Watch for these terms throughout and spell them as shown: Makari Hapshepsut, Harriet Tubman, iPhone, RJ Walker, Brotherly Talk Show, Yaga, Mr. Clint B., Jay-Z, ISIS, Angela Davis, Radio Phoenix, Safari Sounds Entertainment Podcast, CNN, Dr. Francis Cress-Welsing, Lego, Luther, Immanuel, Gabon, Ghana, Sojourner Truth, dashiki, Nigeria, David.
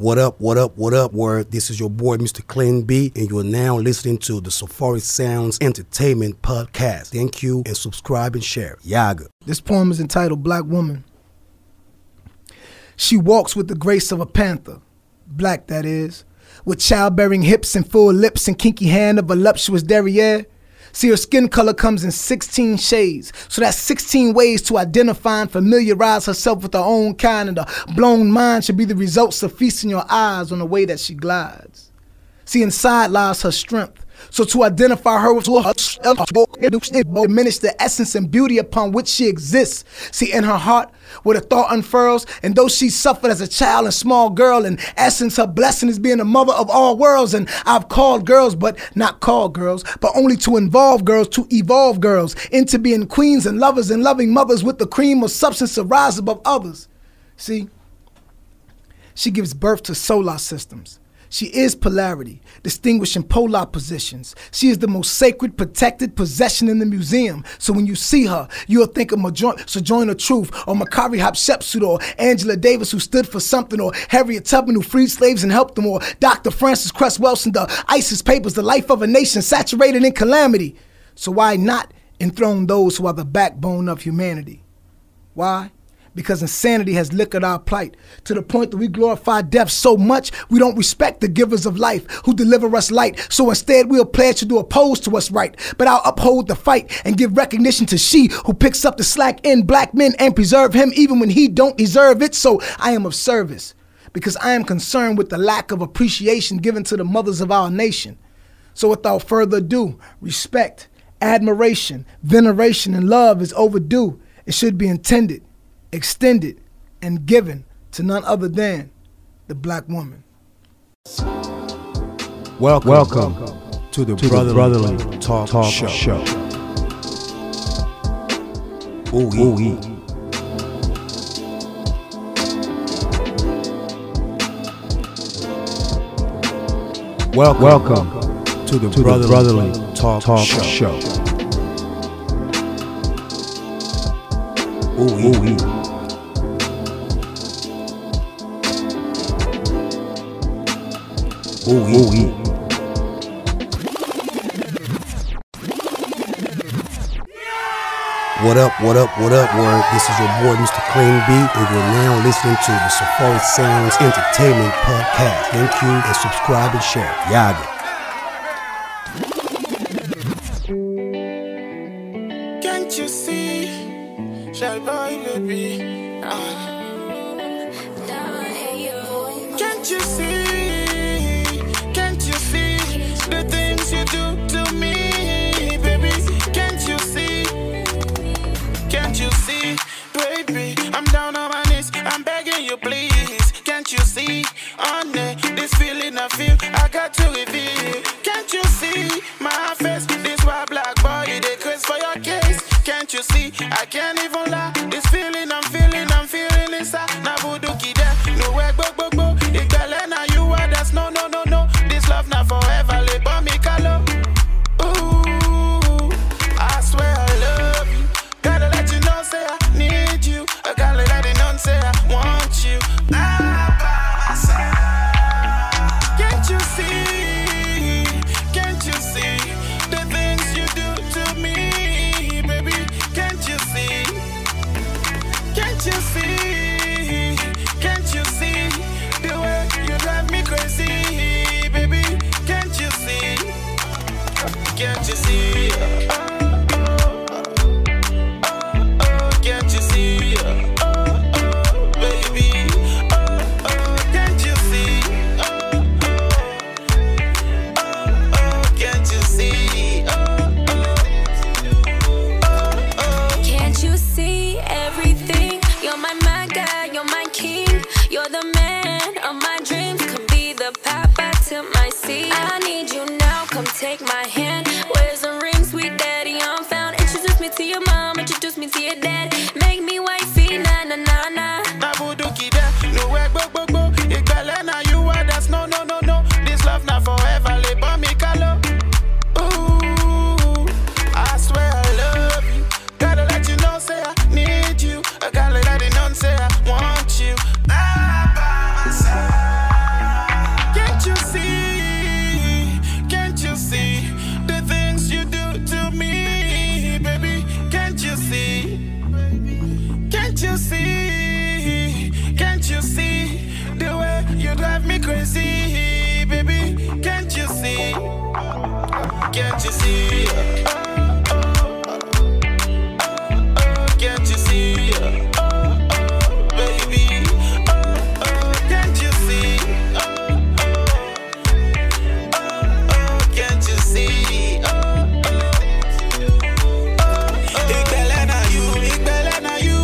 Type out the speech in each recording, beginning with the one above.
What up, what up, what up, word? This is your boy, Mr. Clint B., and you are now listening to the Safari Sounds Entertainment Podcast. Thank you, and subscribe and share. Yaga. This poem is entitled Black Woman. She walks with the grace of a panther, black that is, with childbearing hips and full lips and kinky hand of voluptuous derriere. See, her skin color comes in 16 shades, so that's 16 ways to identify and familiarize herself with her own kind, and a blown mind should be the results of feasting your eyes on the way that she glides. See, inside lies her strength, so to identify her with her, diminish the essence and beauty upon which she exists. See, in her heart, where the thought unfurls, and though she suffered as a child and small girl, in essence, her blessing is being the mother of all worlds. And I've called girls, but not called girls, but only to involve girls, to evolve girls into being queens and lovers and loving mothers with the cream or substance to rise above others. See, she gives birth to solar systems. She is polarity, distinguishing polar positions. She is the most sacred, protected possession in the museum. So when you see her, you'll think of Sojourner Truth or Makari Hapshepsut or Angela Davis, who stood for something, or Harriet Tubman, who freed slaves and helped them, or Dr. Francis Cress-Welsing, the ISIS papers, the life of a nation saturated in calamity. So why not enthrone those who are the backbone of humanity? Why? Because insanity has liquored our plight to the point that we glorify death so much we don't respect the givers of life who deliver us light. So instead we'll pledge to do opposed to what's right, but I'll uphold the fight and give recognition to she who picks up the slack in black men and preserve him even when he don't deserve it. So I am of service because I am concerned with the lack of appreciation given to the mothers of our nation. So without further ado, respect, admiration, veneration, and love is overdue. It should be intended, extended, and given to none other than the black woman. Welcome to the Brotherly Talk Show. Ooh, welcome to the Brotherly Talk Show. Ooh, Ooh-wee. What up, word? This is your boy, Mr. Clint B., and you're now listening to the Safari Sounds Entertainment Podcast. Thank you, and subscribe and share. Yaga. Can't you see, shy boy, baby? Can't you see? I can't even lie, this feeling I'm feeling inside. Na voodoo kid, no way, bo. Igbele na you are, that's no. This love na forever, le bon mi kalo. Ooh, I swear I love you. Gotta let you know, say I need you. I gotta let it know, say I want you. Ah, by my side. Can't you see the things you do to me? Can't you see the way you drive me crazy, baby? Can't you see? Oh, can't you see? Oh, baby. Oh, can't you see? Oh, can't you see? Oh, can't you see everything? You're my God, you're my king. You're the man of my dreams. Could be the papa to my seat. I need you now, come take my hand. Where's the ring, sweet daddy? I'm found. Introduce me to your mom, introduce me to your dad. Make me wifey, na na na na. Na buduki da, no way, bo. Igbele na you are, that's no. This love na forever, le bon mi kalo. Ooh, I swear I love you. Gotta let you know, say I need you. I gotta let it know, say I want you. Ah, by my side. Can't you see? Can't you see? Baby, can't you see? Can't you see? Big belle na you, big belle na you.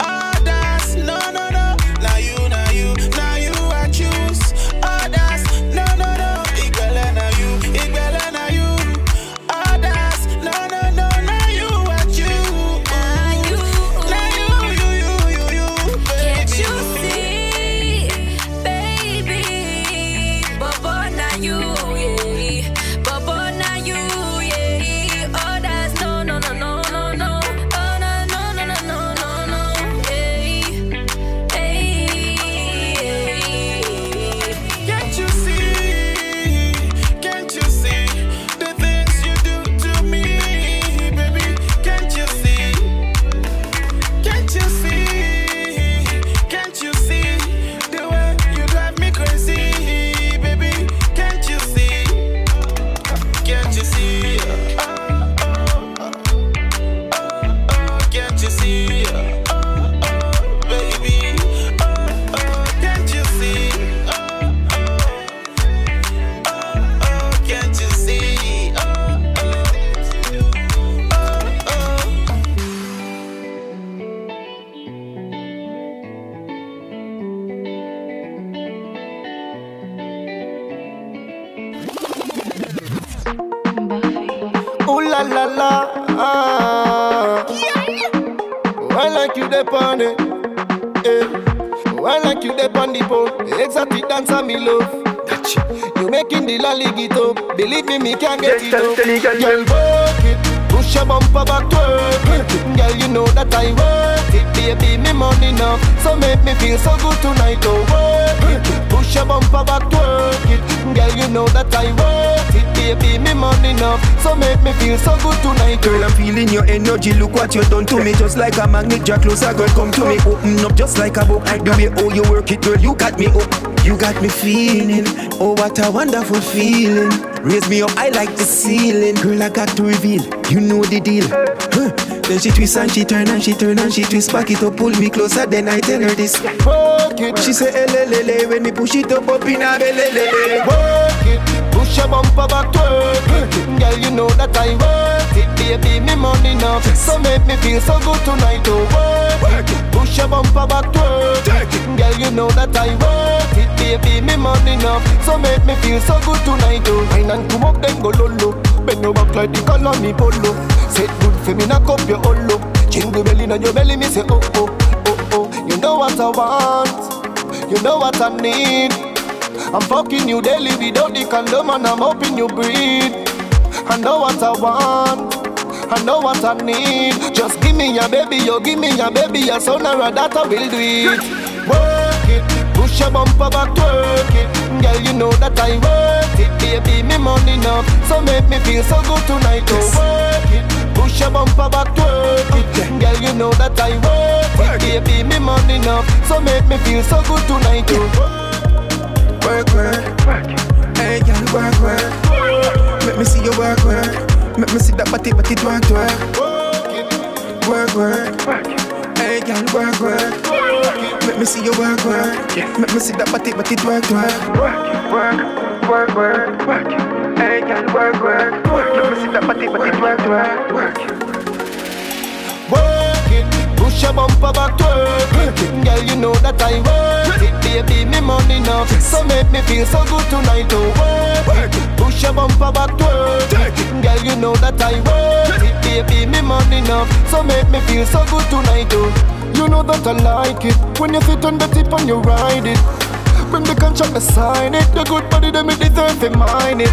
Oh, that's no, no, no. Now you, now you, now you I choose. Oh, that's no, no, no. Big belle na you, big belle na you. Oh, that's no, no, no. Now you I choose. Now you, you, you, you. Can't you see, baby? Bobo na you, yeah. Bobo na you, yeah. Oh, that's no, no, no, no, no, no. Oh, no, no, no, no, no, no, no. Hey, hey. Can't you see? Can't you see the things you do to me, baby? Can't you see? Can't you see? Can't you see the way you drive me crazy, baby? Can't you see? Can't you see? Can't you see? Baby, can't you see? Can't you see? Ooh la la la, ah. Why like you dey on it? Eh. Why like you dey on the pole? Exotic dancer, me love. You making the lolly get up. Believe me, me can't get it up. Girl, work it. Push your bumper back, twerk it. Girl, you know that I work it. Baby, me money now, so make me feel so good tonight. Oh, work it. Push your bumper back, twerk it. Girl, you know that I work it. Baby, me money now, so make me feel so good tonight. Girl, I'm feeling your energy. Look what you done to me. Just like a magnet, you're closer, girl, come to me. Open up just like a book. I do it, oh, you work it, girl. You got me up. You got me feeling. Oh, what a wonderful feeling. Raise me up, I like the ceiling. Girl, I got to reveal. You know the deal. Then she twist and she turn and she turn and she twist. Back it up, pull me closer, then I tell her this. Work it. She say, elelele. When me push it up in a belelele. Work it. Push your bumper back to work. Girl, you know that I work it. Baby, me money enough, so make me feel so good tonight. Oh, work it. Push your bumper back to work. Girl, you know that I work it. Baby, me money enough, so make me feel so good tonight. Oh, wine and come up, then go lolo. Bend your back like the color me polo. Set good for me, knock up your hollow. Jingle belly on your belly, me say oh oh oh oh. You know what I want, you know what I need. I'm fucking you daily without the condom and I'm hoping you breathe. I know what I want, I know what I need. Just give me your baby, you give me your baby. Your sooner or that I will do it. Work it, push your bumper back, work it. Girl, you know that I work it. Baby, me money enough, so make me feel so good tonight. Yes. Work it, push your bumper back, work it. Girl, you know that I work it. Baby, me money enough, so make me feel so good tonight. Yeah. Work, work, work. Hey, girl, work, work. Make me see you work, work. Make me see that body, body twerk, twerk. Work, work. Hey, girl, work, work. Make me see you work, work. Make me see that body, body twerk, twerk. Work, work, work. Hey, girl, work, work. Make me see that body, body twerk, twerk. Work it. Push your bumper back, twerk. Girl, you know that I work it. Baby, me money enough, so make me feel so good tonight. Oh, work it. Push your bumper back, work it. Girl, you know that I work it. Baby, me money enough, so make me feel so good tonight. Oh, you know that I like it when you sit on the tip and you ride it. When the contract beside it, the good body that me deserve to mine it.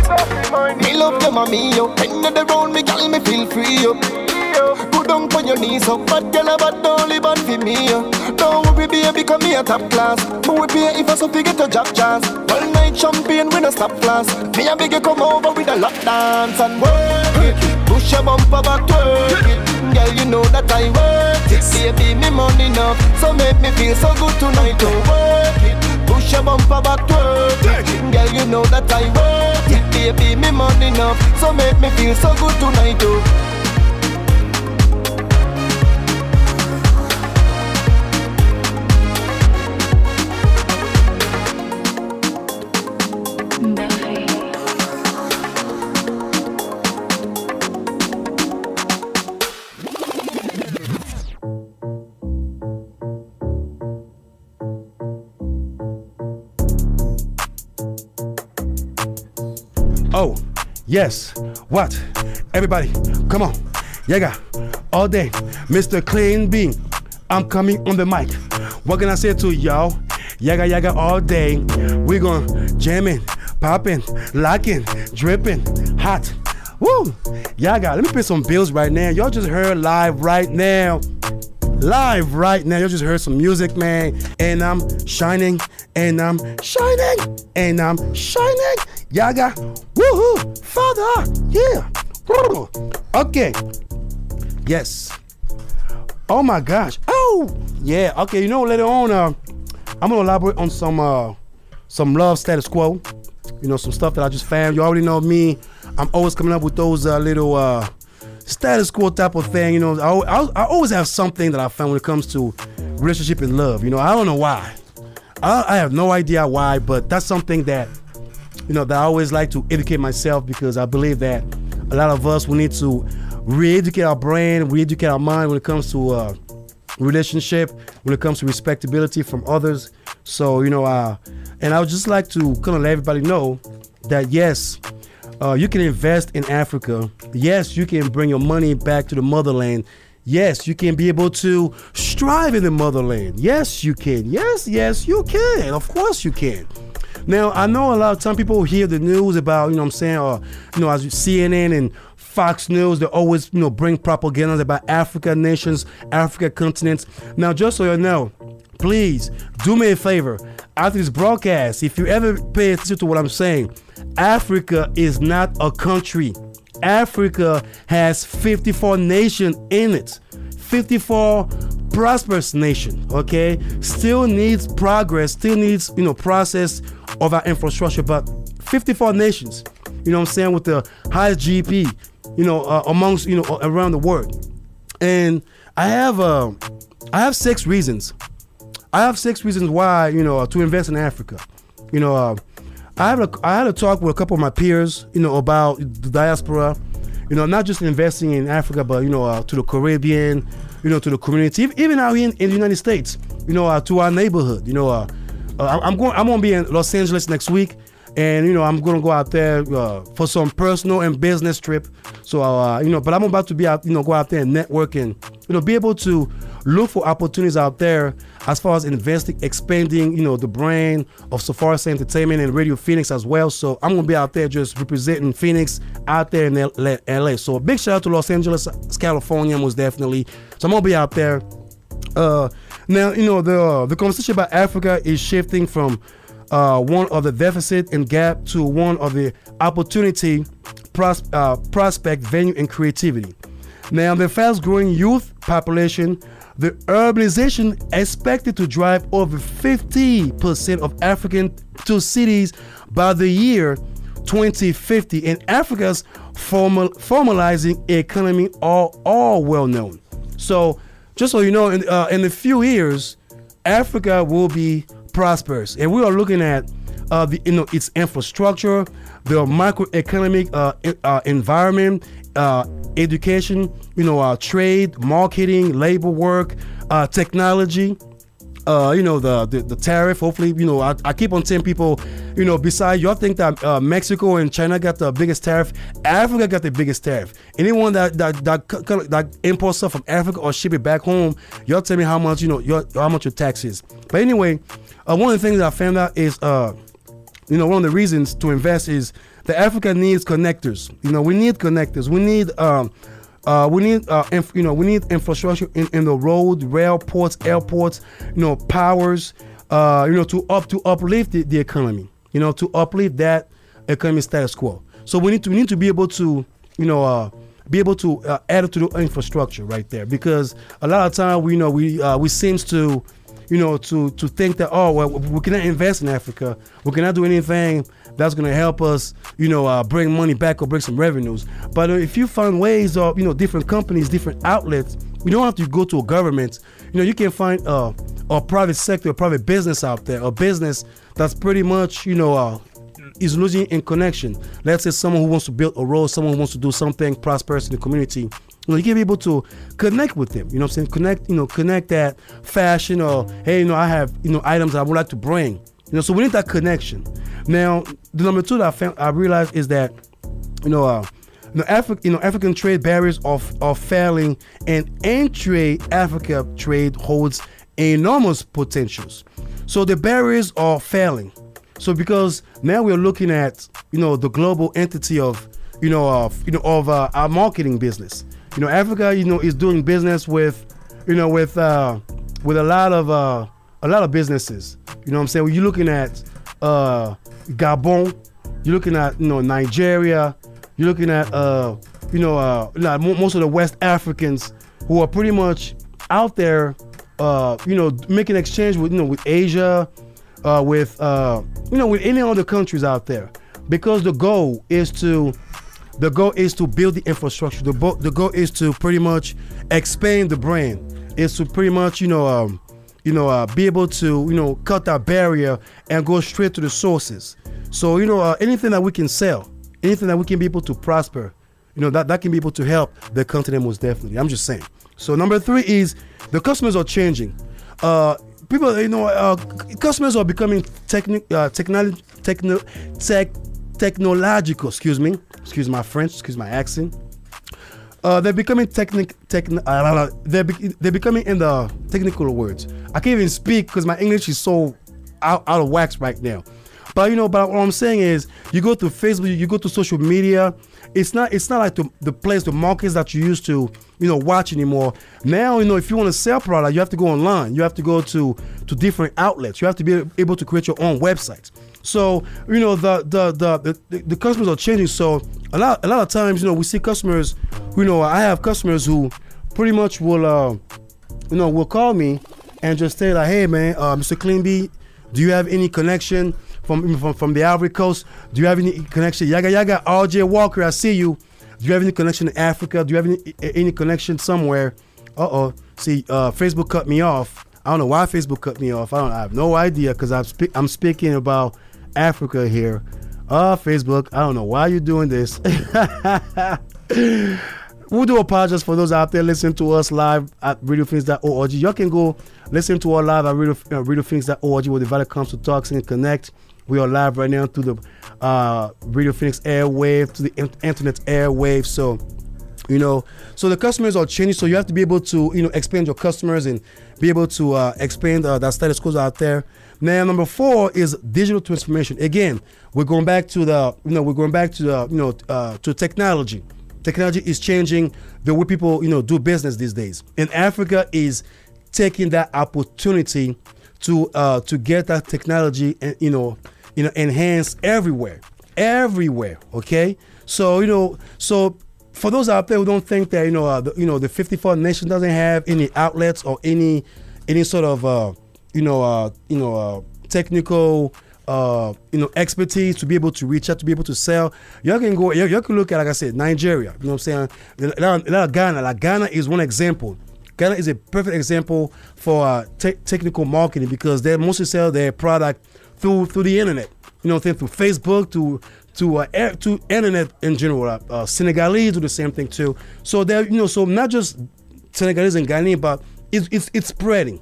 Me love them and me up, and the round me girl me feel free up. Go down on your knees up, but girl, but don't leave on for me. Don't worry, baby, cause me a top class. But we pay if I so get a job chance. All night champagne with a stop class. Me and Biggie come over with a lap dance and work it. Push your bumper back, work it. Girl, you know that I work it. Baby, me money enough, so make me feel so good tonight. Oh, work it. Push your bumper back, work it. Girl, you know that I work it. baby, me money enough, so make me feel so good tonight, oh. Oh, yes, what? Everybody, come on. Yaga, all day. Mr. Clint B., I'm coming on the mic. What can I say to y'all? Yaga, yaga, all day. We're gonna jamming, popping, locking, dripping, hot. Woo! Yaga, let me pay some bills right now. Y'all just heard live right now. Live right now. Y'all just heard some music, man. And I'm shining, and I'm shining, and I'm shining. Yaga, woohoo, father, yeah. Okay, yes. Oh my gosh. Oh, yeah. Okay, you know, later on, I'm gonna elaborate on some love status quo. You know, some stuff that I just found. You already know me. I'm always coming up with those little status quo type of thing. You know, I always have something that I found when it comes to relationship and love. You know, I don't know why. I have no idea why, but that's something that, you know, that I always like to educate myself, because I believe that a lot of us, we need to re-educate our brain, re-educate our mind when it comes to relationship, when it comes to respectability from others. So, you know, and I would just like to kind of let everybody know that, yes, you can invest in Africa. Yes, you can bring your money back to the motherland. Yes, you can be able to strive in the motherland. Yes, you can. Yes, yes, you can. Of course you can. Now, I know a lot of time people hear the news about, you know what I'm saying, or, you know, as CNN and Fox News, they always, you know, bring propaganda about Africa nations, Africa continents. Now, just so you know, please do me a favor. After this broadcast, if you ever pay attention to what I'm saying, Africa is not a country. Africa has 54 nations in it. 54 prosperous nation, okay? Still needs progress, still needs, you know, process of our infrastructure, but 54 nations, you know what I'm saying, with the highest GDP, you know, amongst, you know, around the world. And I have 6 reasons. I have 6 reasons why, you know, to invest in Africa. You know, I had a talk with a couple of my peers, you know, about the diaspora, you know, not just investing in Africa, but, you know, to the Caribbean, you know, to the community, even out here in the United States, you know, to our neighborhood, you know, I'm gonna be in Los Angeles next week, and, you know, I'm gonna go out there for some personal and business trip. So, you know, but I'm about to be out, you know, go out there and network and, you know, be able to look for opportunities out there as far as investing, expanding, you know, the brand of Safari Sounds Entertainment and Radio Phoenix as well. So I'm gonna be out there just representing Phoenix out there in LA. So a big shout out to Los Angeles, California, most definitely. So I'm gonna be out there. Now, you know, the conversation about Africa is shifting from one of the deficit and gap to one of the opportunity, prospect, venue, and creativity. Now, the fast-growing youth population, the urbanization expected to drive over 50% of Africans to cities by the year 2050, and Africa's formalizing economy are all well-known. So, just so you know, in a few years, Africa will be prosperous, and we are looking at you know, its infrastructure, the microeconomic environment, education, you know, trade, marketing, labor work, technology, you know, the tariff. Hopefully, you know, I keep on telling people, you know, besides y'all think that Mexico and China got the biggest tariff, Africa got the biggest tariff. Anyone that imports stuff from Africa or ship it back home, y'all tell me how much, you know, how much your tax is. But anyway, one of the things that I found out is, you know, one of the reasons to invest is that Africa needs connectors. You know, we need connectors. We need infrastructure in the road, rail, ports, airports, you know, powers, you know, to uplift the economy, you know, to uplift that economic status quo. So we need to be able to, you know, be able to add to the infrastructure right there, because a lot of time we seems to you know, to think that, oh, well, we cannot invest in Africa. We cannot do anything that's going to help us, you know, bring money back or bring some revenues. But if you find ways of, you know, different companies, different outlets, you don't have to go to a government. You know, you can find a private sector, a private business out there, a business that's pretty much, you know, is losing in connection. Let's say someone who wants to build a road, someone who wants to do something prosperous in the community. You know, you can be able to connect with them. You know what I'm saying? Connect, you know, connect that fashion or, hey, you know, I have, you know, items I would like to bring. You know, so we need that connection. Now, the number two that I realized is that, African trade barriers are failing, and Africa trade holds enormous potentials. So the barriers are failing. So because now we're looking at, you know, the global entity of our marketing business. You know, Africa, you know, is doing business with a lot of businesses. You know what I'm saying? Well, you're looking at Gabon, you're looking at, you know, Nigeria, you're looking at most of the West Africans who are pretty much out there, making exchange with Asia, with any other countries out there, because the goal is to build the infrastructure. The goal is to pretty much expand the brand. Is to pretty much be able to cut that barrier and go straight to the sources. So anything that we can sell, anything that we can be able to prosper, that can be able to help the continent most definitely. I'm just saying. So number three is the customers are changing. People, customers are becoming technological. Excuse my French. Excuse my accent. They're becoming in the technical words. I can't even speak because my English is so out of wax right now. But what I'm saying is, you go to Facebook, you go to social media. It's not like the place, the markets that you used to, watch anymore. Now, if you want to sell product, you have to go online. You have to go to different outlets. You have to be able to create your own websites. So, the customers are changing. So a lot of times, we see customers. I have customers who pretty much will call me and just say like, hey man, Mr. Clint B., do you have any connection? From the Ivory Coast, do you have any connection? Yaga Yaga, RJ Walker, I see you. Do you have any connection in Africa? Do you have any connection somewhere? Facebook cut me off. I don't know why Facebook cut me off. I have no idea, because I'm speaking about Africa here. Facebook, I don't know why you're doing this. We do apologize for those out there listening to us live at RadioPhoenix.org. Y'all can go listen to us live at RadioPhoenix.org, where the value comes to talks and connect. We are live right now through the Radio Phoenix airwave, to the internet airwave. So, so the customers are changing. So you have to be able to, expand your customers and be able to expand that status quo out there. Now, number four is digital transformation. Again, we're going back to to technology. Technology is changing the way people, do business these days. And Africa is taking that opportunity to get that technology and, enhanced everywhere. Okay. So, so for those out there who don't think that, the 54 nation doesn't have any outlets or any sort of, technical, expertise to be able to reach out, to be able to sell. Y'all can go, y'all can look at, like I said, Nigeria, a lot of Ghana. Like Ghana is one example. Ghana is a perfect example for technical marketing, because they mostly sell their product through the internet, through Facebook, to internet in general. Senegalese do the same thing too. So they're, so not just Senegalese and Ghanaian, but it's spreading.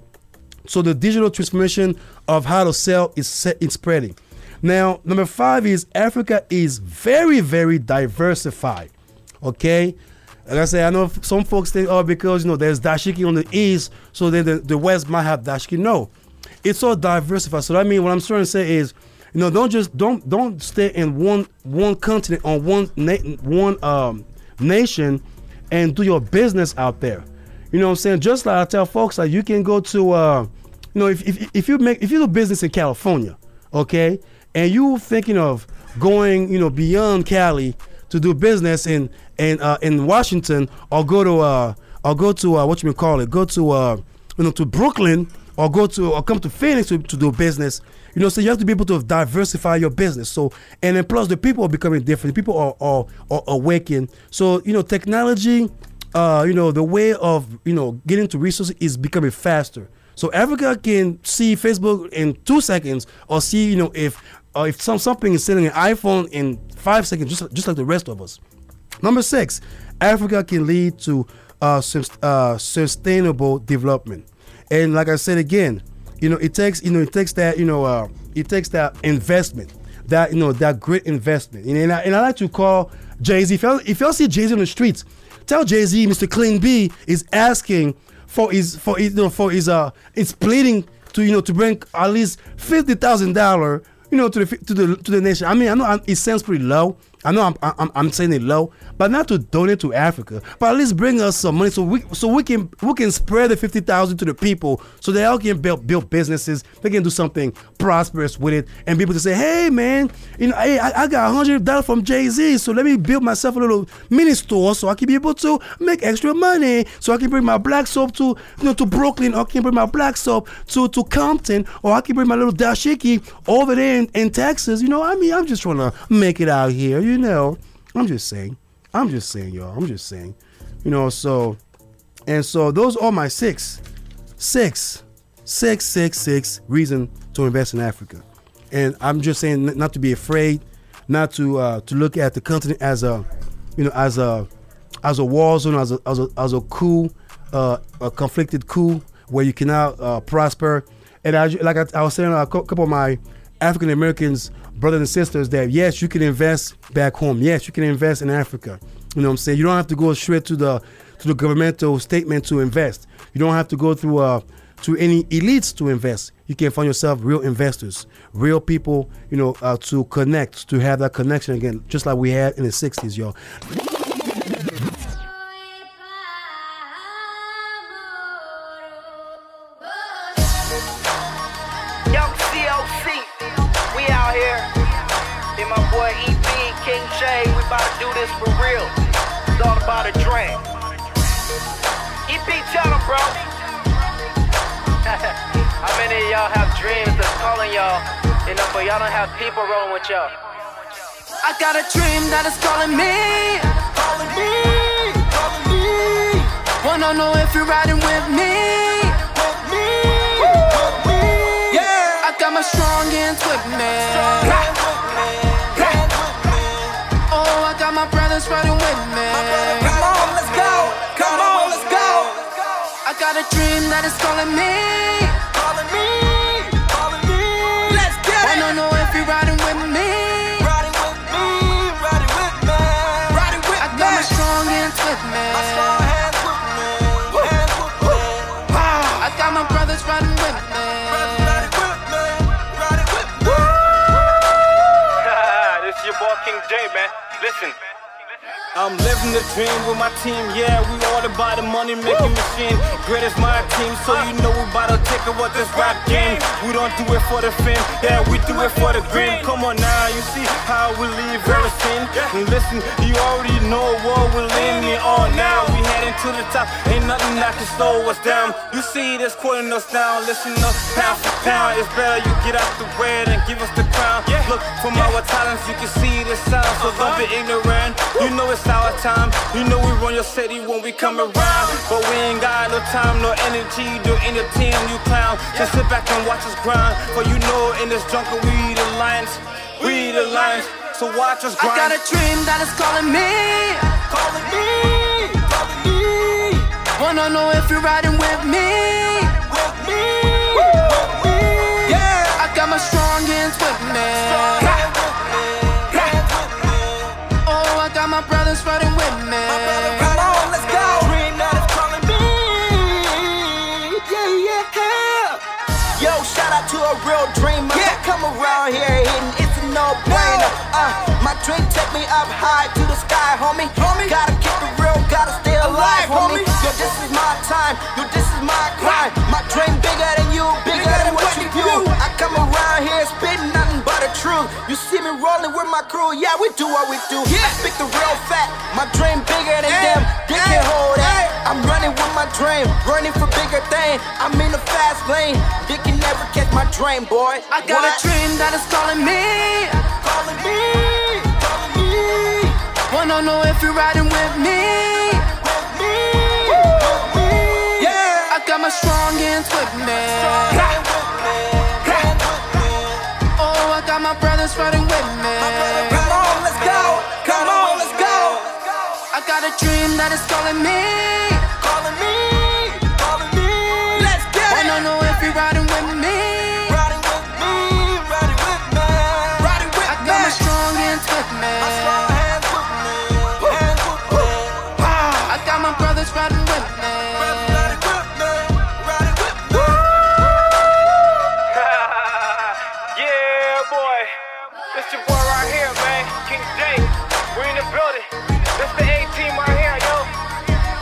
So the digital transformation of how to sell is spreading. Now, number five is Africa is very, very diversified. Okay? Like I say, I know some folks think, oh, because, there's dashiki on the east, so then the west might have dashiki. No. It's all diversified. So that means what I'm trying to say is, don't stay in one continent, on one nation, and do your business out there. You know what I'm saying? Just like I tell folks, like you can go to, if you do business in California, okay, and you thinking of going, beyond Cali to do business in Washington, or go to go to Brooklyn or go to or come to Phoenix to do business, you know, so you have to be able to diversify your business. So, and then plus the people are becoming different. People are awakening. So, you know, technology, you know, the way of, you know, getting to resources is becoming faster. So Africa can see Facebook in 2 seconds, or see, you know, if something is selling an iPhone in 5 seconds, just like the rest of us. Number 6, Africa can lead to sustainable development. And like I said again, you know, it takes that investment, that, you know, that great investment. And I like to call Jay-Z. If y'all see Jay-Z on the streets, tell Jay-Z, Mr. Clint B. is asking is pleading to, you know, to bring at least $50,000, you know, to the nation. I mean, I know it sounds pretty low. I know I'm saying it low, but not to donate to Africa, but at least bring us some money so we can spread the $50,000 to the people, so they all can build businesses. They can do something prosperous with it, and people to say, hey man, you know, hey, I got $100 from Jay-Z, so let me build myself a little mini store so I can be able to make extra money, so I can bring my black soap to, you know, to Brooklyn, or I can bring my black soap to Compton, or I can bring my little dashiki over there in Texas. You know, I mean, I'm just trying to make it out here. You know, I'm just saying, y'all. I'm just saying, you know. So those are my six reasons to invest in Africa. And I'm just saying, not to be afraid, not to look at the continent as a war zone, as a coup, a conflicted coup where you cannot prosper. And I was saying, a couple of my African Americans, brothers and sisters, that yes, you can invest back home. Yes, you can invest in Africa. You know what I'm saying? You don't have to go straight to the governmental statement to invest. You don't have to go through to any elites to invest. You can find yourself real investors, real people, you know, to connect, to have that connection again, just like we had in the 60s, y'all. Y'all don't have people rolling with y'all. I got a dream that is calling me. Wanna know if you're riding with me. Yeah. I got my strong hands with me. Oh, I got my brothers riding with me. Come on, let's go. Come on, let's go. I got a dream that is calling me. Listen, I'm living the dream with my team, yeah, we all about the money making machine. Great is my team, so you know we about to take over this rap game. We don't do it for the fame, yeah, we do it for the green. Come on now, you see how we leave everything. And listen, you already know what we're leaning on now. We heading to the top, ain't nothing that can slow us down. You see this cooling us down, listen up, pound for pound. It's better you get out the way and give us the crown. Look, from our talents you can see the sound, so don't be ignorant. You know it's our time, you know we run your city when we come around. But we ain't got no time, no energy to entertain you clown. Just sit back and watch us grind, for you know in this jungle we the lions, so watch us grind. I got a dream that is calling me, calling me, calling me. Wanna know if you're riding with me, with me, with me. Yeah, I got my strong hands with me. My brothers riding with me. My brother, come on, let's go. Dream that is calling me. Yeah, yeah. Yo, shout out to a real dreamer. Yeah, come around here hitting. It's a no-brainer. My dream take me up high to the sky, homie. Gotta keep it real, gotta stay alive, homie. Yo, this is my time. Yo, this is my crime. My dream bigger than you, bigger than what you do. I come around here spitting nothing but the truth. You see me rolling with my crew. Yeah, we do what we do. Yeah. I speak the real fact. My dream bigger than them. They can't hold that. I I'm running with my dream, running for bigger things. I'm in the fast lane, they can never catch my dream, boy. I got a dream that is calling me, calling me, calling me. Wanna know if you're riding with me, with me, with me. Yeah, I got my strong hands with me, strong with me, with me. Oh, I got my brothers riding with me. Come on, let's go. Come on, let's go. I got a dream that is calling me, calling me, calling me. Let's get it. Wanna know if you're riding with me, riding with me, riding with me, riding with me. I got my strong hands with me, my strong hands with me, hands with me. I got my brothers riding with me, riding with me, riding with me. Yeah, boy, this your boy right here, man. King J, we in the building. That's the A team right here, yo.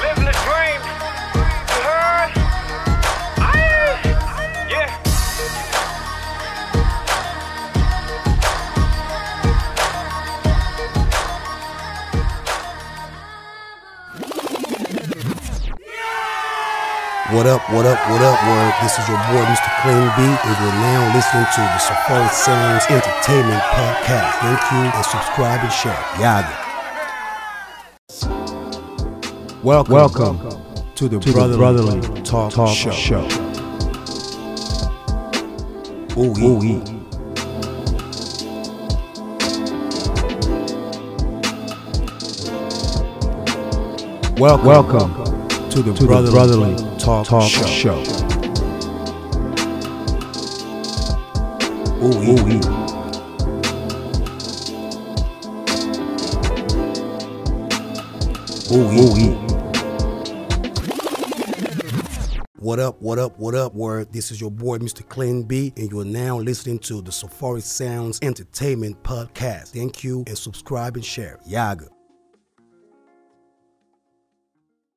Living the dream. You heard? Yeah. What up, what up, what up, world? This is your boy, Mr. Clint B., and you're now listening to the Safari Sounds Entertainment Podcast. Thank you, and subscribe and share. Yaga. Welcome to the Brotherly Talk Show. Ooh-ee. Welcome to the Brotherly Talk Show. Ooh-ee. Ooh-ee. What up, word? This is your boy, Mr. Clint B., and you are now listening to the Safari Sounds Entertainment Podcast. Thank you, and subscribe and share. Yaga.